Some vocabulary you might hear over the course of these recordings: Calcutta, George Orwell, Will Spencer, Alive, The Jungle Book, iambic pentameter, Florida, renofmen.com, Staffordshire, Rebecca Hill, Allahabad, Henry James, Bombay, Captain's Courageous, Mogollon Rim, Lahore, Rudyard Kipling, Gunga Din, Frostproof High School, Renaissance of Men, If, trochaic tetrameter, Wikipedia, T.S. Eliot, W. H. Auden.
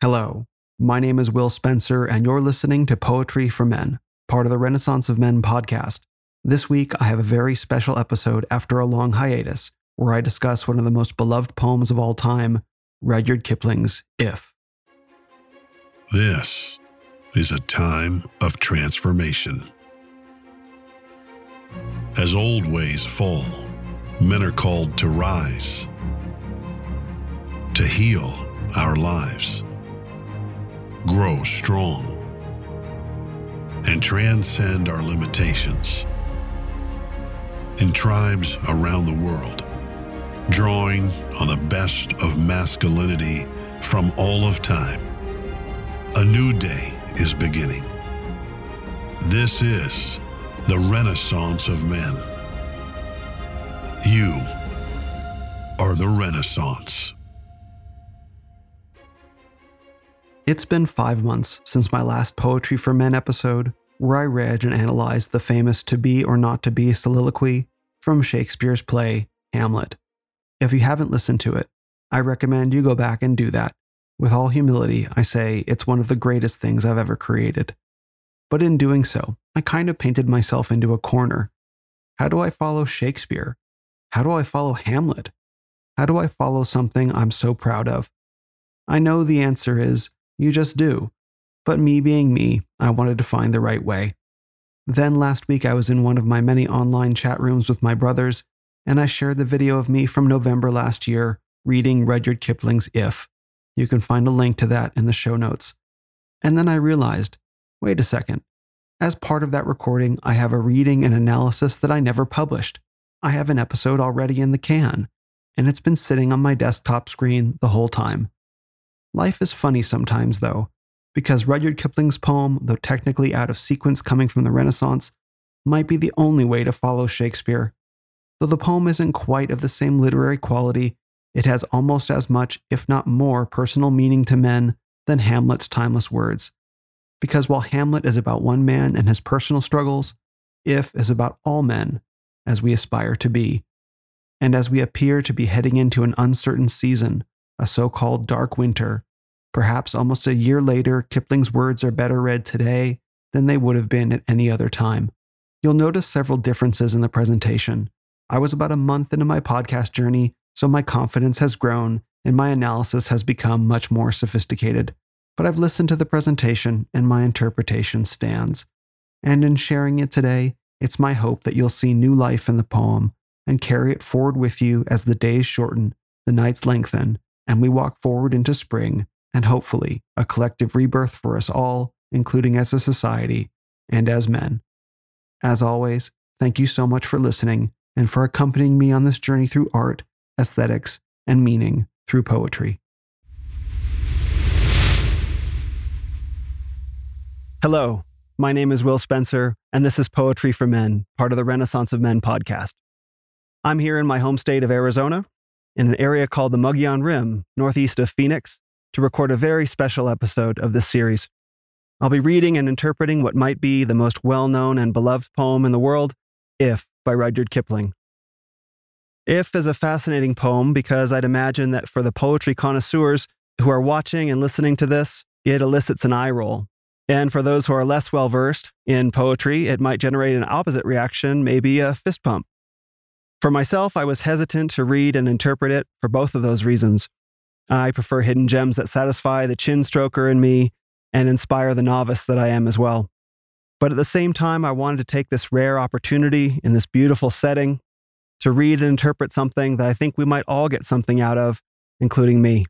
Hello, my name is Will Spencer, and you're listening to Poetry for Men, part of the Renaissance of Men podcast. This week, I have a very special episode after a long hiatus, where I discuss one of the most beloved poems of all time, Rudyard Kipling's If. This is a time of transformation. As old ways fall, men are called to rise, to heal our lives, grow strong, and transcend our limitations. In tribes around the world, drawing on the best of masculinity from all of time, a new day is beginning. This is the Renaissance of Men. You are the Renaissance. It's been 5 months since my last Poetry for Men episode, where I read and analyzed the famous to be or not to be soliloquy from Shakespeare's play, Hamlet. If you haven't listened to it, I recommend you go back and do that. With all humility, I say it's one of the greatest things I've ever created. But in doing so, I kind of painted myself into a corner. How do I follow Shakespeare? How do I follow Hamlet? How do I follow something I'm so proud of? I know the answer is, you just do. But me being me, I wanted to find the right way. Then last week I was in one of my many online chat rooms with my brothers, and I shared the video of me from November last year reading Rudyard Kipling's If. You can find a link to that in the show notes. And then I realized, wait a second. As part of that recording, I have a reading and analysis that I never published. I have an episode already in the can, and it's been sitting on my desktop screen the whole time. Life is funny sometimes, though, because Rudyard Kipling's poem, though technically out of sequence coming from the Renaissance, might be the only way to follow Shakespeare. Though the poem isn't quite of the same literary quality, it has almost as much, if not more, personal meaning to men than Hamlet's timeless words. Because while Hamlet is about one man and his personal struggles, If is about all men, as we aspire to be. And as we appear to be heading into an uncertain season, a so-called dark winter. Perhaps almost a year later, Kipling's words are better read today than they would have been at any other time. You'll notice several differences in the presentation. I was about a month into my podcast journey, so my confidence has grown and my analysis has become much more sophisticated. But I've listened to the presentation and my interpretation stands. And in sharing it today, it's my hope that you'll see new life in the poem and carry it forward with you as the days shorten, the nights lengthen, and we walk forward into spring, and hopefully, a collective rebirth for us all, including as a society, and as men. As always, thank you so much for listening, and for accompanying me on this journey through art, aesthetics, and meaning through poetry. Hello, my name is Will Spencer, and this is Poetry for Men, part of the Renaissance of Men podcast. I'm here in my home state of Arizona, in an area called the Mogollon Rim, northeast of Phoenix, to record a very special episode of this series. I'll be reading and interpreting what might be the most well-known and beloved poem in the world, If, by Rudyard Kipling. If is a fascinating poem because I'd imagine that for the poetry connoisseurs who are watching and listening to this, it elicits an eye roll. And for those who are less well-versed in poetry, it might generate an opposite reaction, maybe a fist pump. For myself, I was hesitant to read and interpret it for both of those reasons. I prefer hidden gems that satisfy the chin stroker in me and inspire the novice that I am as well. But at the same time, I wanted to take this rare opportunity in this beautiful setting to read and interpret something that I think we might all get something out of, including me.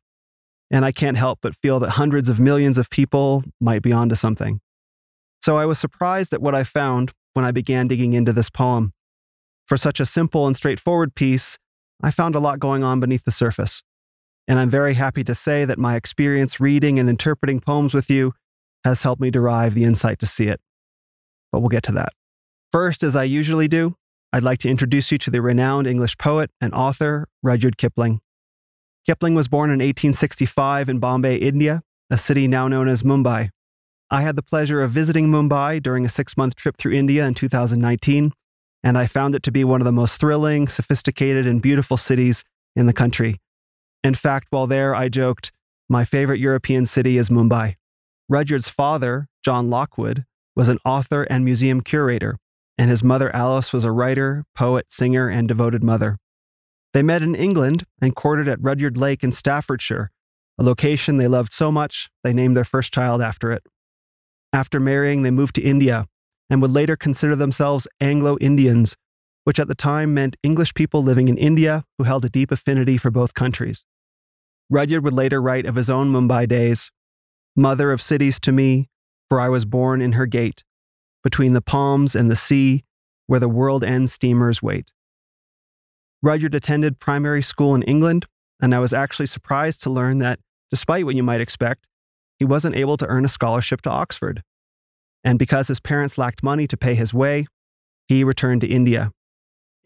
And I can't help but feel that hundreds of millions of people might be onto something. So I was surprised at what I found when I began digging into this poem. For such a simple and straightforward piece, I found a lot going on beneath the surface. And I'm very happy to say that my experience reading and interpreting poems with you has helped me derive the insight to see it. But we'll get to that. First, as I usually do, I'd like to introduce you to the renowned English poet and author, Rudyard Kipling. Kipling was born in 1865 in Bombay, India, a city now known as Mumbai. I had the pleasure of visiting Mumbai during a 6-month trip through India in 2019. And I found it to be one of the most thrilling, sophisticated, and beautiful cities in the country. In fact, while there, I joked, My favorite European city is Mumbai. Rudyard's father, John Lockwood, was an author and museum curator, and his mother Alice was a writer, poet, singer, and devoted mother. They met in England and courted at Rudyard Lake in Staffordshire, a location they loved so much they named their first child after it. After marrying, they moved to India and would later consider themselves Anglo-Indians, which at the time meant English people living in India who held a deep affinity for both countries. Rudyard would later write of his own Mumbai days, "Mother of cities to me, for I was born in her gate, between the palms and the sea, where the world-end steamers wait." Rudyard attended primary school in England, and I was actually surprised to learn that, despite what you might expect, he wasn't able to earn a scholarship to Oxford. And because his parents lacked money to pay his way, he returned to India.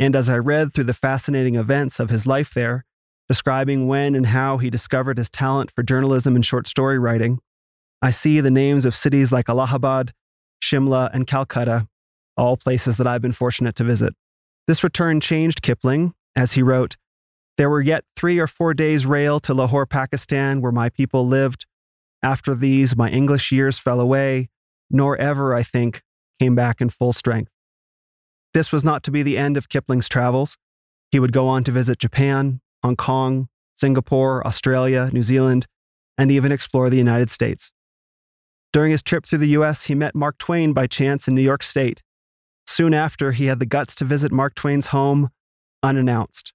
And as I read through the fascinating events of his life there, describing when and how he discovered his talent for journalism and short story writing, I see the names of cities like Allahabad, Shimla, and Calcutta, all places that I've been fortunate to visit. This return changed Kipling, as he wrote, "There were yet 3 or 4 days' rail to Lahore, Pakistan, where my people lived. After these, my English years fell away, nor ever, I think, came back in full strength." This was not to be the end of Kipling's travels. He would go on to visit Japan, Hong Kong, Singapore, Australia, New Zealand, and even explore the United States. During his trip through the U.S., he met Mark Twain by chance in New York State. Soon after, he had the guts to visit Mark Twain's home unannounced.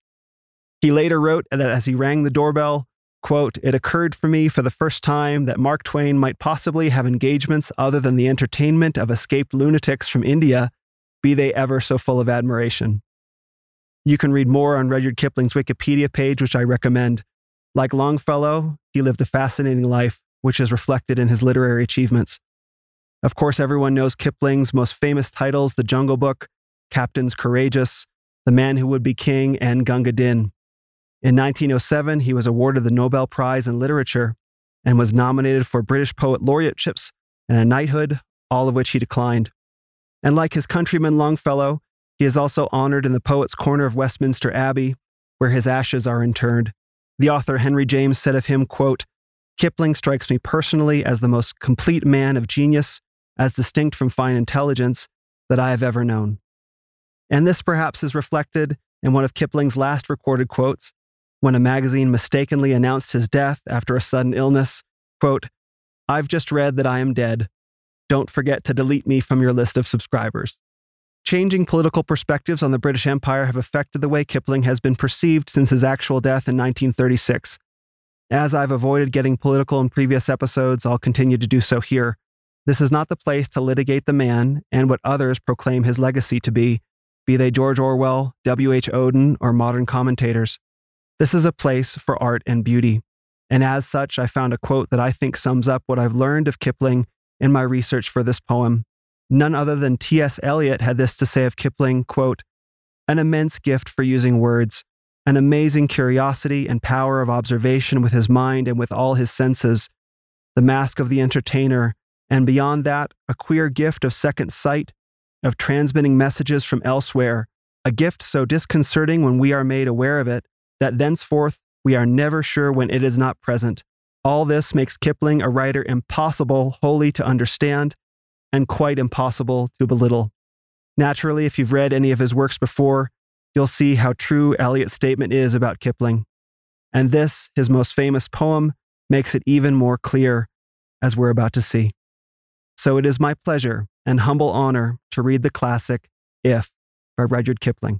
He later wrote that as he rang the doorbell, quote, "It occurred for me for the first time that Mark Twain might possibly have engagements other than the entertainment of escaped lunatics from India, be they ever so full of admiration." You can read more on Rudyard Kipling's Wikipedia page, which I recommend. Like Longfellow, he lived a fascinating life, which is reflected in his literary achievements. Of course, everyone knows Kipling's most famous titles, The Jungle Book, Captain's Courageous, The Man Who Would Be King, and Gunga Din. In 1907, he was awarded the Nobel Prize in Literature and was nominated for British Poet Laureateships and a knighthood, all of which he declined. And like his countryman Longfellow, he is also honored in the Poets' Corner of Westminster Abbey, where his ashes are interred. The author Henry James said of him, quote, "Kipling strikes me personally as the most complete man of genius, as distinct from fine intelligence, that I have ever known." And this perhaps is reflected in one of Kipling's last recorded quotes, when a magazine mistakenly announced his death after a sudden illness, quote, "I've just read that I am dead. Don't forget to delete me from your list of subscribers." Changing political perspectives on the British Empire have affected the way Kipling has been perceived since his actual death in 1936. As I've avoided getting political in previous episodes, I'll continue to do so here. This is not the place to litigate the man and what others proclaim his legacy to be they George Orwell, W. H. Auden, or modern commentators. This is a place for art and beauty, and as such, I found a quote that I think sums up what I've learned of Kipling in my research for this poem. None other than T.S. Eliot had this to say of Kipling, quote, "An immense gift for using words, an amazing curiosity and power of observation with his mind and with all his senses, the mask of the entertainer, and beyond that, a queer gift of second sight, of transmitting messages from elsewhere, a gift so disconcerting when we are made aware of it, that thenceforth we are never sure when it is not present. All this makes Kipling a writer impossible wholly to understand and quite impossible to belittle." Naturally, if you've read any of his works before, you'll see how true Eliot's statement is about Kipling. And this, his most famous poem, makes it even more clear, as we're about to see. So it is my pleasure and humble honor to read the classic, If, by Rudyard Kipling.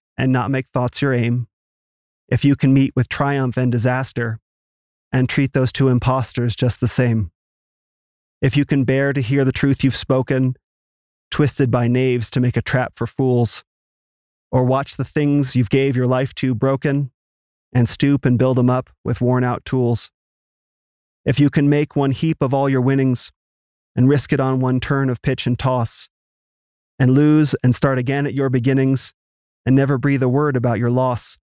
and not make thoughts your aim, if you can meet with triumph and disaster, and treat those two impostors just the same. If you can bear to hear the truth you've spoken, twisted by knaves to make a trap for fools, or watch the things you've gave your life to broken, and stoop and build them up with worn-out tools. If you can make one heap of all your winnings and risk it on one turn of pitch and toss, and lose and start again at your beginnings and never breathe a word about your loss,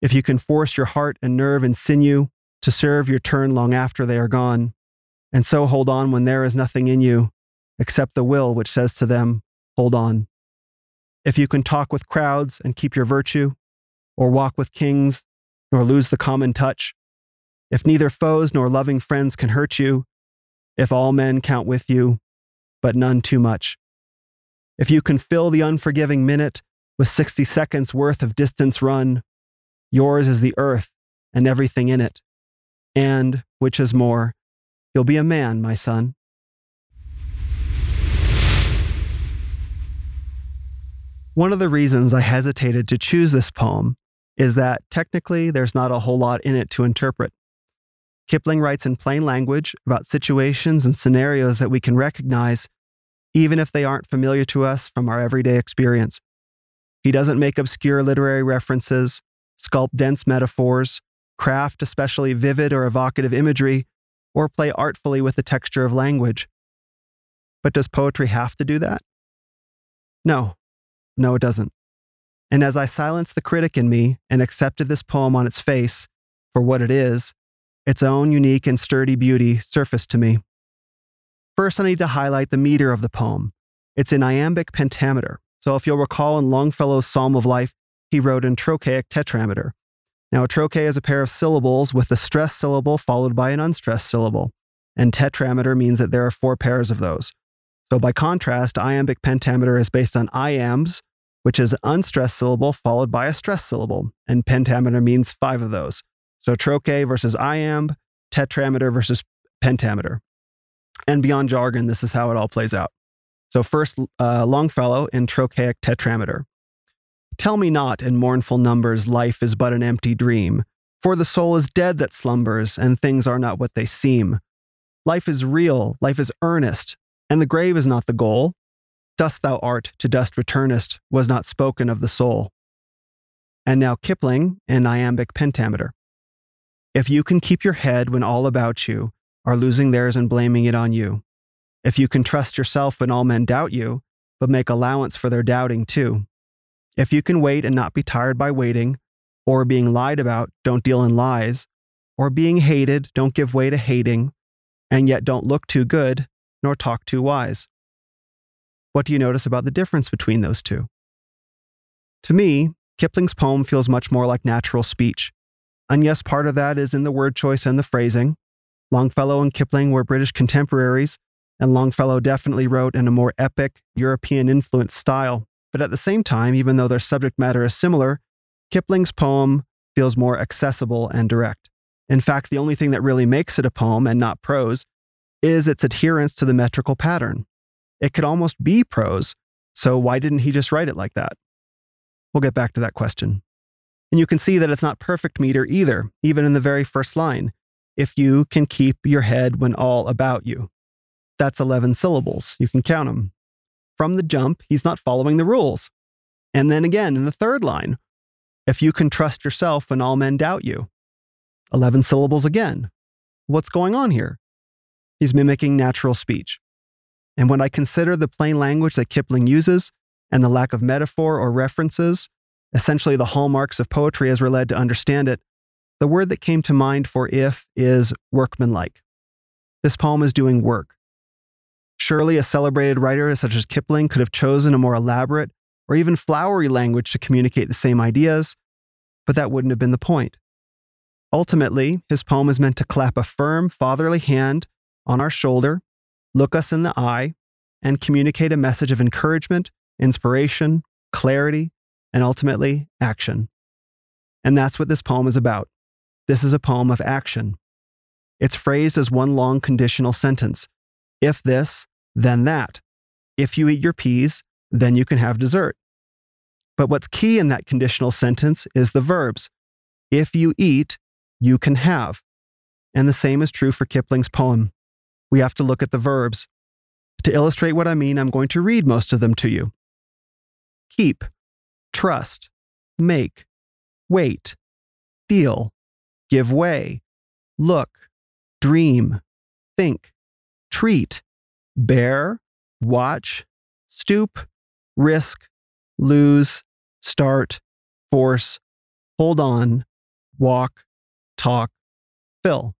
if you can force your heart and nerve and sinew to serve your turn long after they are gone, and so hold on when there is nothing in you except the will which says to them, hold on. If you can talk with crowds and keep your virtue, or walk with kings, nor lose the common touch, if neither foes nor loving friends can hurt you, if all men count with you, but none too much. If you can fill the unforgiving minute with 60 seconds worth of distance run, yours is the earth and everything in it. And, which is more, you'll be a man, my son. One of the reasons I hesitated to choose this poem is that technically there's not a whole lot in it to interpret. Kipling writes in plain language about situations and scenarios that we can recognize, even if they aren't familiar to us from our everyday experience. He doesn't make obscure literary references, sculpt dense metaphors, craft especially vivid or evocative imagery, or play artfully with the texture of language. But does poetry have to do that? No, it doesn't. And as I silenced the critic in me and accepted this poem on its face, for what it is, its own unique and sturdy beauty surfaced to me. First, I need to highlight the meter of the poem. It's in iambic pentameter. So if you'll recall in Longfellow's Psalm of Life, he wrote in trochaic tetrameter. Now, a trochaic is a pair of syllables with a stressed syllable followed by an unstressed syllable. And tetrameter means that there are four pairs of those. So by contrast, iambic pentameter is based on iambs, which is an unstressed syllable followed by a stressed syllable, and pentameter means five of those. So trochaic versus iamb, tetrameter versus pentameter. And beyond jargon, this is how it all plays out. So first, Longfellow in trochaic tetrameter. Tell me not in mournful numbers life is but an empty dream, for the soul is dead that slumbers, and things are not what they seem. Life is real, life is earnest, and the grave is not the goal. Dust thou art, to dust returnest, was not spoken of the soul. And now Kipling in iambic pentameter. If you can keep your head when all about you are losing theirs and blaming it on you. If you can trust yourself when all men doubt you, but make allowance for their doubting too. If you can wait and not be tired by waiting, or being lied about, don't deal in lies, or being hated, don't give way to hating, and yet don't look too good, nor talk too wise. What do you notice about the difference between those two? To me, Kipling's poem feels much more like natural speech. And yes, part of that is in the word choice and the phrasing. Longfellow and Kipling were British contemporaries, and Longfellow definitely wrote in a more epic, European-influenced style. But at the same time, even though their subject matter is similar, Kipling's poem feels more accessible and direct. In fact, the only thing that really makes it a poem and not prose is its adherence to the metrical pattern. It could almost be prose, so why didn't he just write it like that? We'll get back to that question. And you can see that it's not perfect meter either, even in the very first line. If you can keep your head when all about you. That's 11 syllables. You can count them. From the jump, he's not following the rules. And then again, in the third line, if you can trust yourself when all men doubt you. 11 syllables again. What's going on here? He's mimicking natural speech. And when I consider the plain language that Kipling uses and the lack of metaphor or references, essentially the hallmarks of poetry as we're led to understand it, the word that came to mind for if is workmanlike. This poem is doing work. Surely a celebrated writer such as Kipling could have chosen a more elaborate or even flowery language to communicate the same ideas, but that wouldn't have been the point. Ultimately, his poem is meant to clap a firm, fatherly hand on our shoulder, look us in the eye, and communicate a message of encouragement, inspiration, clarity, and ultimately, action. And that's what this poem is about. This is a poem of action. It's phrased as one long conditional sentence. If this, then that. If you eat your peas, then you can have dessert. But what's key in that conditional sentence is the verbs. If you eat, you can have. And the same is true for Kipling's poem. We have to look at the verbs. To illustrate what I mean, I'm going to read most of them to you. Keep, trust, make, wait, feel, give way, look, dream, think, treat, bear, watch, stoop, risk, lose, start, force, hold on, walk, talk, fill.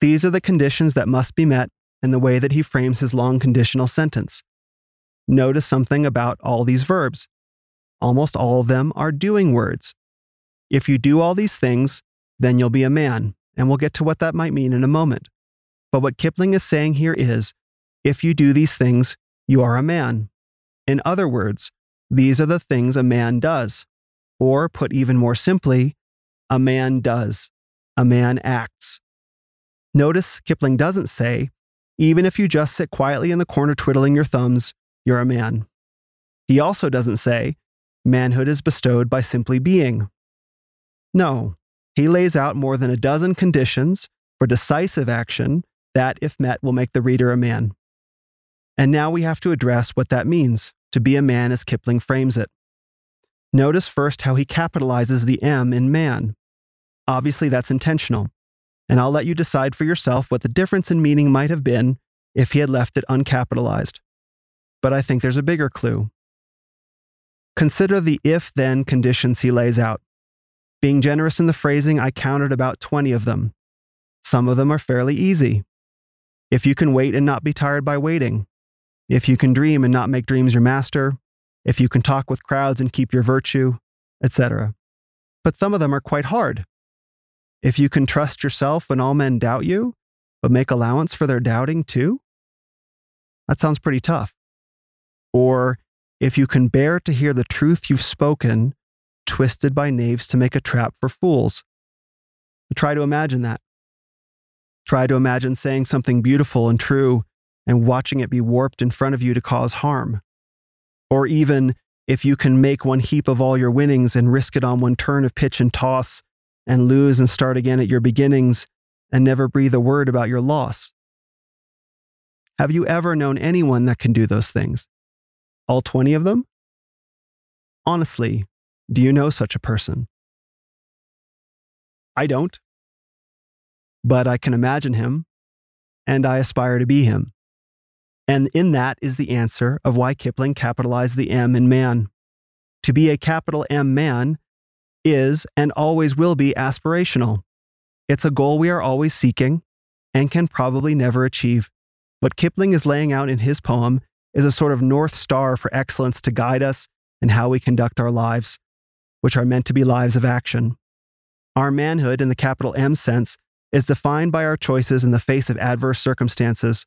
These are the conditions that must be met in the way that he frames his long conditional sentence. Notice something about all these verbs. Almost all of them are doing words. If you do all these things, then you'll be a man, and we'll get to what that might mean in a moment. But what Kipling is saying here is, if you do these things, you are a man. In other words, these are the things a man does. Or, put even more simply, a man does. A man acts. Notice Kipling doesn't say, even if you just sit quietly in the corner twiddling your thumbs, you're a man. He also doesn't say, manhood is bestowed by simply being. No, he lays out more than a dozen conditions for decisive action that, if met, will make the reader a man. And now we have to address what that means, to be a man as Kipling frames it. Notice first how he capitalizes the M in man. Obviously, that's intentional, and I'll let you decide for yourself what the difference in meaning might have been if he had left it uncapitalized. But I think there's a bigger clue. Consider the if-then conditions he lays out. Being generous in the phrasing, I counted about 20 of them. Some of them are fairly easy. If you can wait and not be tired by waiting. If you can dream and not make dreams your master. If you can talk with crowds and keep your virtue, etc. But some of them are quite hard. If you can trust yourself when all men doubt you, but make allowance for their doubting too? That sounds pretty tough. Or, if you can bear to hear the truth you've spoken, twisted by knaves to make a trap for fools. Try to imagine that. Try to imagine saying something beautiful and true and watching it be warped in front of you to cause harm. Or even, if you can make one heap of all your winnings and risk it on one turn of pitch and toss and lose and start again at your beginnings and never breathe a word about your loss. Have you ever known anyone that can do those things? All 20 of them? Honestly, do you know such a person? I don't. But I can imagine him, and I aspire to be him. And in that is the answer of why Kipling capitalized the M in man. To be a capital M man is and always will be aspirational. It's a goal we are always seeking and can probably never achieve. What Kipling is laying out in his poem is a sort of north star for excellence to guide us in how we conduct our lives, which are meant to be lives of action. Our manhood in the capital M sense is defined by our choices in the face of adverse circumstances,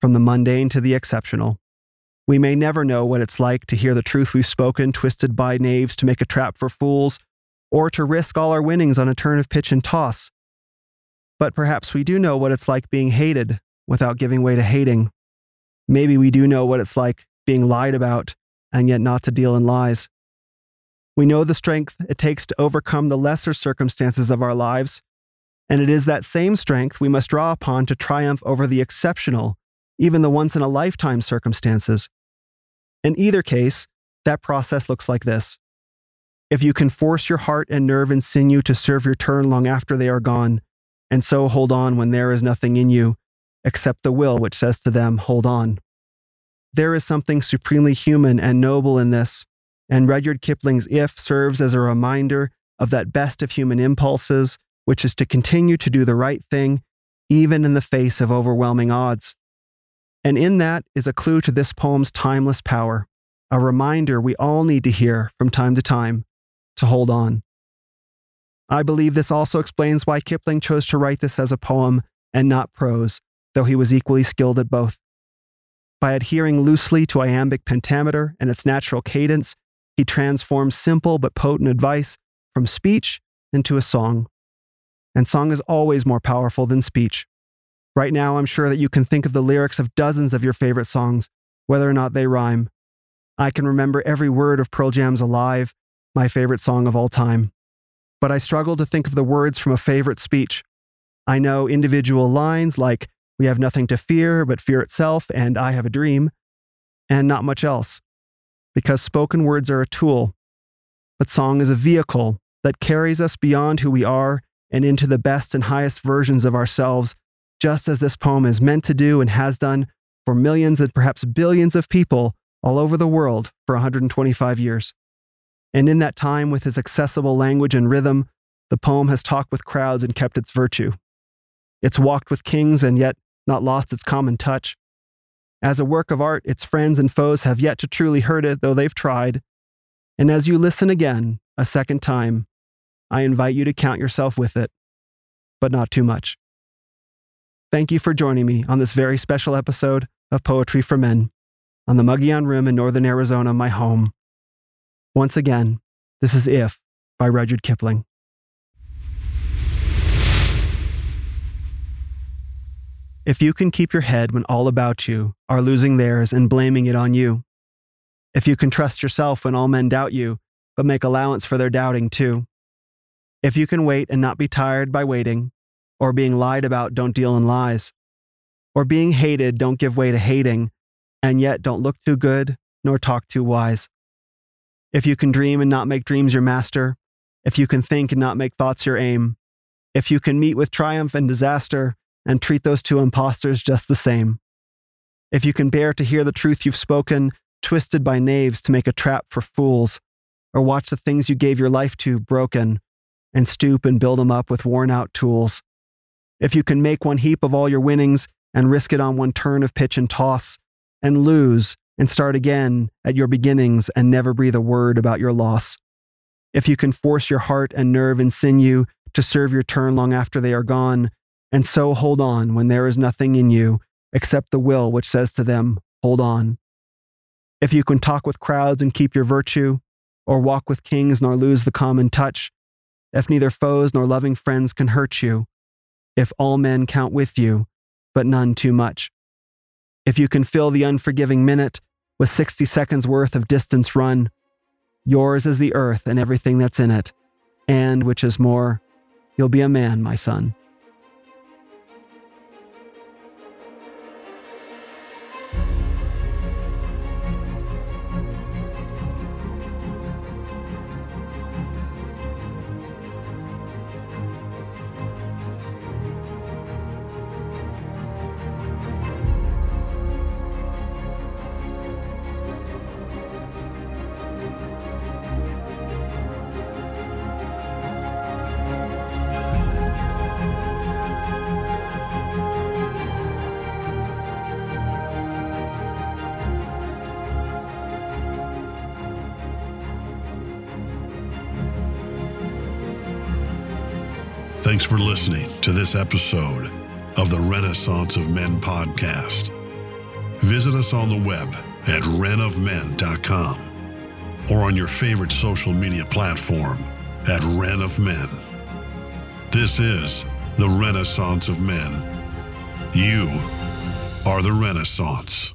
from the mundane to the exceptional. We may never know what it's like to hear the truth we've spoken twisted by knaves to make a trap for fools, or to risk all our winnings on a turn of pitch and toss. But perhaps we do know what it's like being hated without giving way to hating. Maybe we do know what it's like being lied about and yet not to deal in lies. We know the strength it takes to overcome the lesser circumstances of our lives, and it is that same strength we must draw upon to triumph over the exceptional, even the once-in-a-lifetime circumstances. In either case, that process looks like this. If you can force your heart and nerve and sinew to serve your turn long after they are gone, and so hold on when there is nothing in you, except the will which says to them, hold on. There is something supremely human and noble in this, and Rudyard Kipling's If serves as a reminder of that best of human impulses, which is to continue to do the right thing, even in the face of overwhelming odds. And in that is a clue to this poem's timeless power, a reminder we all need to hear from time to time, to hold on. I believe this also explains why Kipling chose to write this as a poem and not prose, though he was equally skilled at both. By adhering loosely to iambic pentameter and its natural cadence, he transforms simple but potent advice from speech into a song. And song is always more powerful than speech. Right now, I'm sure that you can think of the lyrics of dozens of your favorite songs, whether or not they rhyme. I can remember every word of Pearl Jam's Alive, my favorite song of all time. But I struggle to think of the words from a favorite speech. I know individual lines like, we have nothing to fear but fear itself, and I have a dream, and not much else. Because spoken words are a tool, but song is a vehicle that carries us beyond who we are and into the best and highest versions of ourselves, just as this poem is meant to do and has done for millions and perhaps billions of people all over the world for 125 years. And in that time, with its accessible language and rhythm, the poem has talked with crowds and kept its virtue. It's walked with kings and yet not lost its common touch. As a work of art, its friends and foes have yet to truly hurt it, though they've tried. And as you listen again, a second time, I invite you to count yourself with it, but not too much. Thank you for joining me on this very special episode of Poetry for Men on the Mogollon Rim in northern Arizona, my home. Once again, this is If by Rudyard Kipling. If you can keep your head when all about you are losing theirs and blaming it on you. If you can trust yourself when all men doubt you, but make allowance for their doubting too. If you can wait and not be tired by waiting, or being lied about, don't deal in lies, or being hated, don't give way to hating, and yet don't look too good nor talk too wise. If you can dream and not make dreams your master, if you can think and not make thoughts your aim, if you can meet with triumph and disaster, and treat those two impostors just the same. If you can bear to hear the truth you've spoken, twisted by knaves to make a trap for fools, or watch the things you gave your life to broken, and stoop and build them up with worn-out tools. If you can make one heap of all your winnings and risk it on one turn of pitch and toss, and lose and start again at your beginnings and never breathe a word about your loss. If you can force your heart and nerve and sinew to serve your turn long after they are gone, and so hold on when there is nothing in you except the will which says to them, hold on. If you can talk with crowds and keep your virtue, or walk with kings nor lose the common touch, if neither foes nor loving friends can hurt you, if all men count with you, but none too much. If you can fill the unforgiving minute with 60 seconds worth of distance run, yours is the earth and everything that's in it, and, which is more, you'll be a man, my son. Thanks for listening to this episode of the Renaissance of Men podcast. Visit us on the web at renofmen.com or on your favorite social media platform at Ren of Men. This is the Renaissance of Men. You are the Renaissance.